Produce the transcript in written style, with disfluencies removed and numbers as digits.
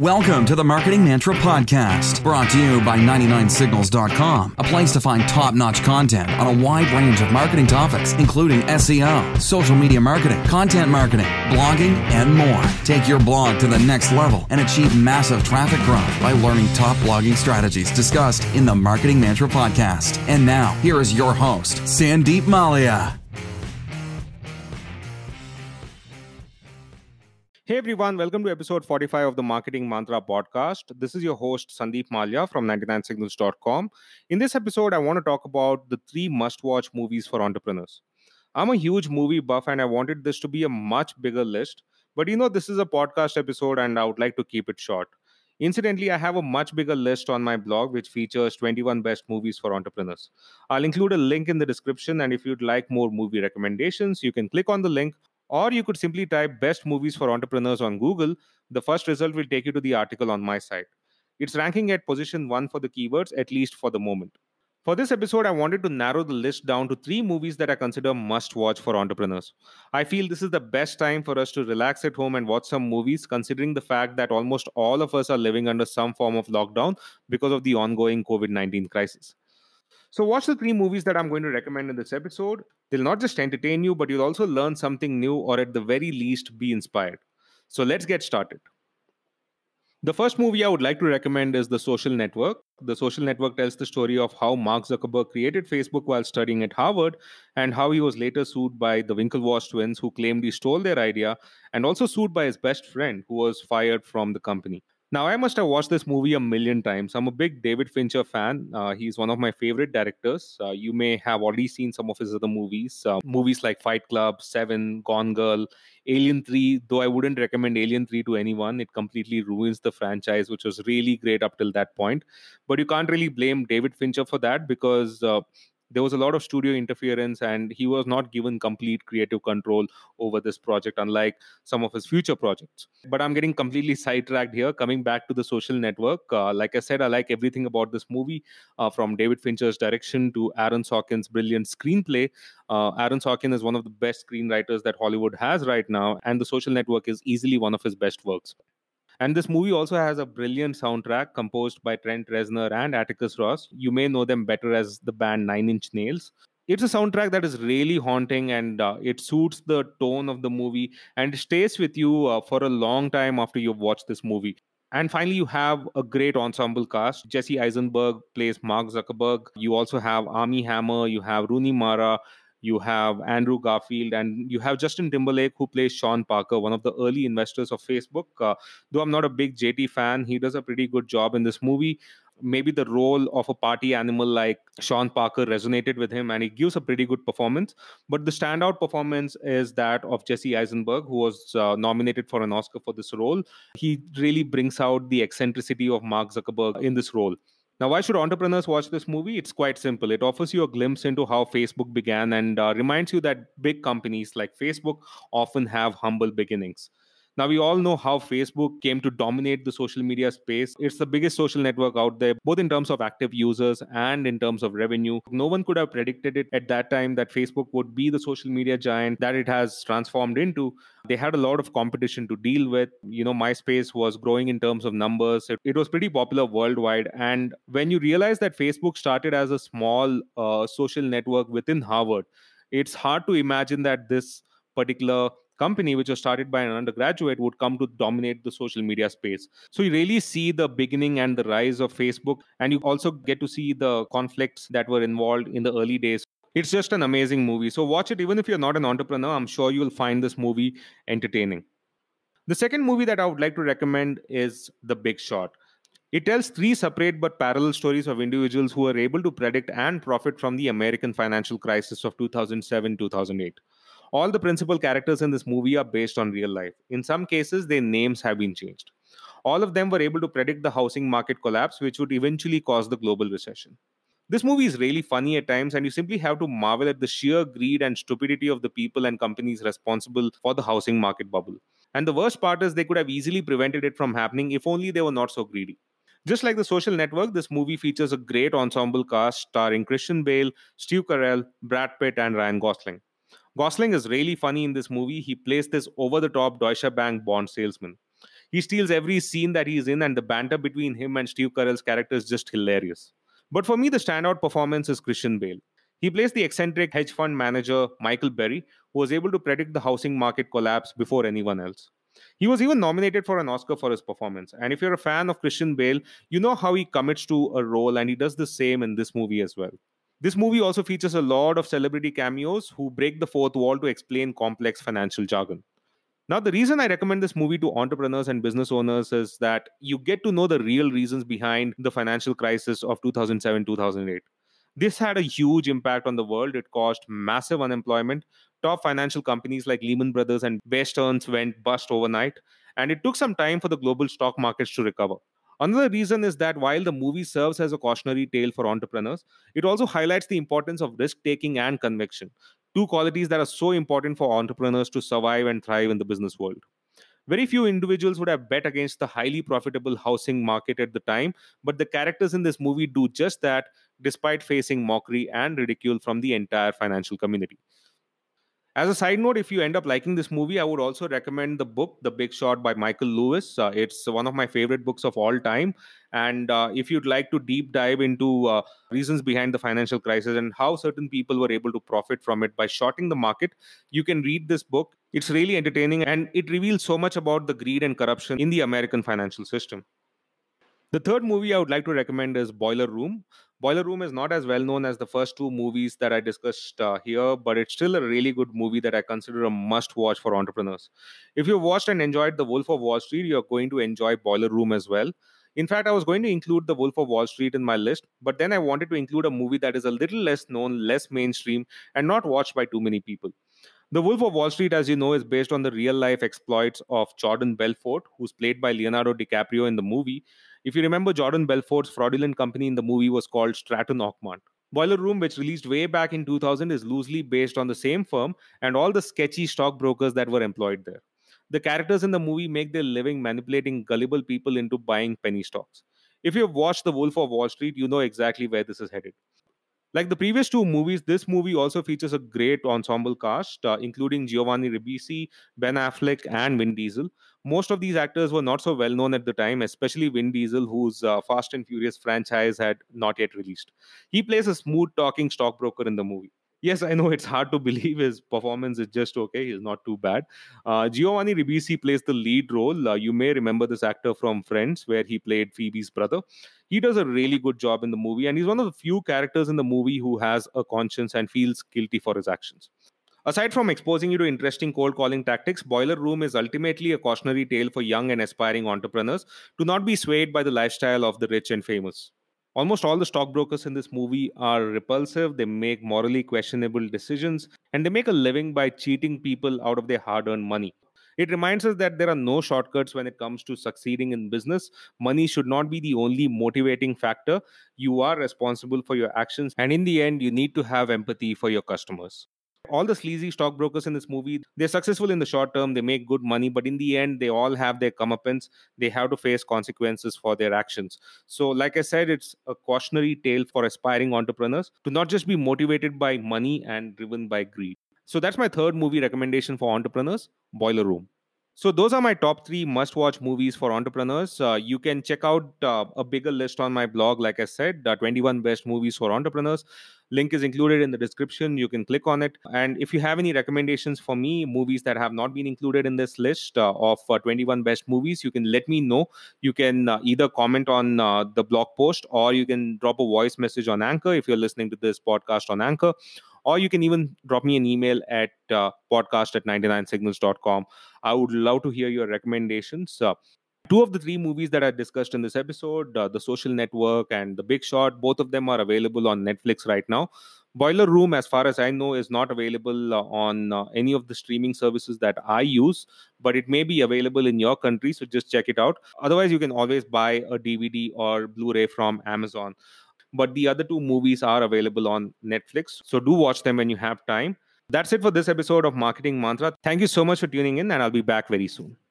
Welcome to the Marketing Mantra Podcast, brought to you by 99signals.com, a place to find top-notch content on a wide range of marketing topics, including SEO, social media marketing, content marketing, blogging, and more. Take your blog to the next level and achieve massive traffic growth by learning top blogging strategies discussed in the Marketing Mantra Podcast. And now, here is your host, Sandeep Malia. Hey everyone, welcome to episode 45 of the Marketing Mantra podcast. This is your host Sandeep Malia from 99signals.com. In this episode, I want to talk about the 3 must-watch movies for entrepreneurs. I'm a huge movie buff and I wanted this to be a much bigger list. But you know, this is a podcast episode and I would like to keep it short. Incidentally, I have a much bigger list on my blog which features 21 best movies for entrepreneurs. I'll include a link in the description, and if you'd like more movie recommendations, you can click on the link. Or you could simply type best movies for entrepreneurs on Google. The first result will take you to the article on my site. It's ranking at position 1 for the keywords, at least for the moment. For this episode, I wanted to narrow the list down to 3 movies that I consider must-watch for entrepreneurs. I feel this is the best time for us to relax at home and watch some movies, considering the fact that almost all of us are living under some form of lockdown because of the ongoing COVID-19 crisis. So watch the 3 movies that I'm going to recommend in this episode. They'll not just entertain you, but you'll also learn something new, or at the very least, be inspired. So let's get started. The first movie I would like to recommend is The Social Network. The Social Network tells the story of how Mark Zuckerberg created Facebook while studying at Harvard, and how he was later sued by the Winklevoss twins, who claimed he stole their idea, and also sued by his best friend, who was fired from the company. Now, I must have watched this movie a million times. I'm a big David Fincher fan. He's one of my favorite directors. You may have already seen some of his other movies. Movies like Fight Club, Seven, Gone Girl, Alien 3. Though I wouldn't recommend Alien 3 to anyone. It completely ruins the franchise, which was really great up till that point. But you can't really blame David Fincher for that, because there was a lot of studio interference and he was not given complete creative control over this project, unlike some of his future projects. But I'm getting completely sidetracked here. Coming back to The Social Network, like I said, I like everything about this movie, from David Fincher's direction to Aaron Sorkin's brilliant screenplay. Aaron Sorkin is one of the best screenwriters that Hollywood has right now, and The Social Network is easily one of his best works. And this movie also has a brilliant soundtrack composed by Trent Reznor and Atticus Ross. You may know them better as the band Nine Inch Nails. It's a soundtrack that is really haunting, and it suits the tone of the movie and stays with you for a long time after you've watched this movie. And finally, you have a great ensemble cast. Jesse Eisenberg plays Mark Zuckerberg. You also have Armie Hammer. You have Rooney Mara. You have Andrew Garfield, and you have Justin Timberlake, who plays Sean Parker, one of the early investors of Facebook. Though I'm not a big JT fan, he does a pretty good job in this movie. Maybe the role of a party animal like Sean Parker resonated with him, and he gives a pretty good performance. But the standout performance is that of Jesse Eisenberg, who was nominated for an Oscar for this role. He really brings out the eccentricity of Mark Zuckerberg in this role. Now, why should entrepreneurs watch this movie? It's quite simple. It offers you a glimpse into how Facebook began and reminds you that big companies like Facebook often have humble beginnings. Now, we all know how Facebook came to dominate the social media space. It's the biggest social network out there, both in terms of active users and in terms of revenue. No one could have predicted it at that time that Facebook would be the social media giant that it has transformed into. They had a lot of competition to deal with. You know, MySpace was growing in terms of numbers. It was pretty popular worldwide. And when you realize that Facebook started as a small social network within Harvard, it's hard to imagine that this particular company, which was started by an undergraduate, would come to dominate the social media space. So you really see the beginning and the rise of Facebook, and you also get to see the conflicts that were involved in the early days. It's just an amazing movie. So watch it, even if you're not an entrepreneur. I'm sure you will find this movie entertaining. The second movie that I would like to recommend is The Big Short. It tells 3 separate but parallel stories of individuals who were able to predict and profit from the American financial crisis of 2007-2008. All the principal characters in this movie are based on real life. In some cases, their names have been changed. All of them were able to predict the housing market collapse, which would eventually cause the global recession. This movie is really funny at times, and you simply have to marvel at the sheer greed and stupidity of the people and companies responsible for the housing market bubble. And the worst part is they could have easily prevented it from happening if only they were not so greedy. Just like The Social Network, this movie features a great ensemble cast starring Christian Bale, Steve Carell, Brad Pitt, and Ryan Gosling. Gosling is really funny in this movie. He plays this over-the-top Deutsche Bank bond salesman. He steals every scene that he's in, and the banter between him and Steve Carell's character is just hilarious. But for me, the standout performance is Christian Bale. He plays the eccentric hedge fund manager Michael Berry, who was able to predict the housing market collapse before anyone else. He was even nominated for an Oscar for his performance. And if you're a fan of Christian Bale, you know how he commits to a role, and he does the same in this movie as well. This movie also features a lot of celebrity cameos who break the fourth wall to explain complex financial jargon. Now, the reason I recommend this movie to entrepreneurs and business owners is that you get to know the real reasons behind the financial crisis of 2007-2008. This had a huge impact on the world. It caused massive unemployment. Top financial companies like Lehman Brothers and Bear Stearns went bust overnight, and it took some time for the global stock markets to recover. Another reason is that while the movie serves as a cautionary tale for entrepreneurs, it also highlights the importance of risk-taking and conviction, two qualities that are so important for entrepreneurs to survive and thrive in the business world. Very few individuals would have bet against the highly profitable housing market at the time, but the characters in this movie do just that, despite facing mockery and ridicule from the entire financial community. As a side note, if you end up liking this movie, I would also recommend the book, The Big Short by Michael Lewis. It's one of my favorite books of all time. And if you'd like to deep dive into reasons behind the financial crisis and how certain people were able to profit from it by shorting the market, you can read this book. It's really entertaining, and it reveals so much about the greed and corruption in the American financial system. The third movie I would like to recommend is Boiler Room. Boiler Room is not as well known as the first two movies that I discussed here, but it's still a really good movie that I consider a must-watch for entrepreneurs. If you've watched and enjoyed The Wolf of Wall Street, you're going to enjoy Boiler Room as well. In fact, I was going to include The Wolf of Wall Street in my list, but then I wanted to include a movie that is a little less known, less mainstream, and not watched by too many people. The Wolf of Wall Street, as you know, is based on the real-life exploits of Jordan Belfort, who's played by Leonardo DiCaprio in the movie. If you remember, Jordan Belfort's fraudulent company in the movie was called Stratton Oakmont. Boiler Room, which released way back in 2000, is loosely based on the same firm and all the sketchy stockbrokers that were employed there. The characters in the movie make their living manipulating gullible people into buying penny stocks. If you've watched The Wolf of Wall Street, you know exactly where this is headed. Like the previous two movies, this movie also features a great ensemble cast, including Giovanni Ribisi, Ben Affleck, and Vin Diesel. Most of these actors were not so well known at the time, especially Vin Diesel, whose Fast and Furious franchise had not yet released. He plays a smooth-talking stockbroker in the movie. Yes, I know it's hard to believe his performance is just okay. He's not too bad. Giovanni Ribisi plays the lead role. You may remember this actor from Friends, where he played Phoebe's brother. He does a really good job in the movie, and he's one of the few characters in the movie who has a conscience and feels guilty for his actions. Aside from exposing you to interesting cold-calling tactics, Boiler Room is ultimately a cautionary tale for young and aspiring entrepreneurs to not be swayed by the lifestyle of the rich and famous. Almost all the stockbrokers in this movie are repulsive, they make morally questionable decisions, and they make a living by cheating people out of their hard-earned money. It reminds us that there are no shortcuts when it comes to succeeding in business. Money should not be the only motivating factor. You are responsible for your actions, and in the end, you need to have empathy for your customers. All the sleazy stockbrokers in this movie, they're successful in the short term, they make good money, but in the end, they all have their comeuppance. They have to face consequences for their actions. So, like I said, it's a cautionary tale for aspiring entrepreneurs to not just be motivated by money and driven by greed. So that's my third movie recommendation for entrepreneurs, Boiler Room. So those are my top three must-watch movies for entrepreneurs. You can check out a bigger list on my blog, like I said, 21 Best Movies for Entrepreneurs. Link is included in the description. You can click on it. And if you have any recommendations for me, movies that have not been included in this list of 21 Best Movies, you can let me know. You can either comment on the blog post, or you can drop a voice message on Anchor if you're listening to this podcast on Anchor. Or you can even drop me an email at podcast@ 99signals.com. I would love to hear your recommendations. Two of the three movies that I discussed in this episode, The Social Network and The Big Short, both of them are available on Netflix right now. Boiler Room, as far as I know, is not available on any of the streaming services that I use, but it may be available in your country, so just check it out. Otherwise, you can always buy a DVD or Blu-ray from Amazon. But the other two movies are available on Netflix, so do watch them when you have time. That's it for this episode of Marketing Mantra. Thank you so much for tuning in, and I'll be back very soon.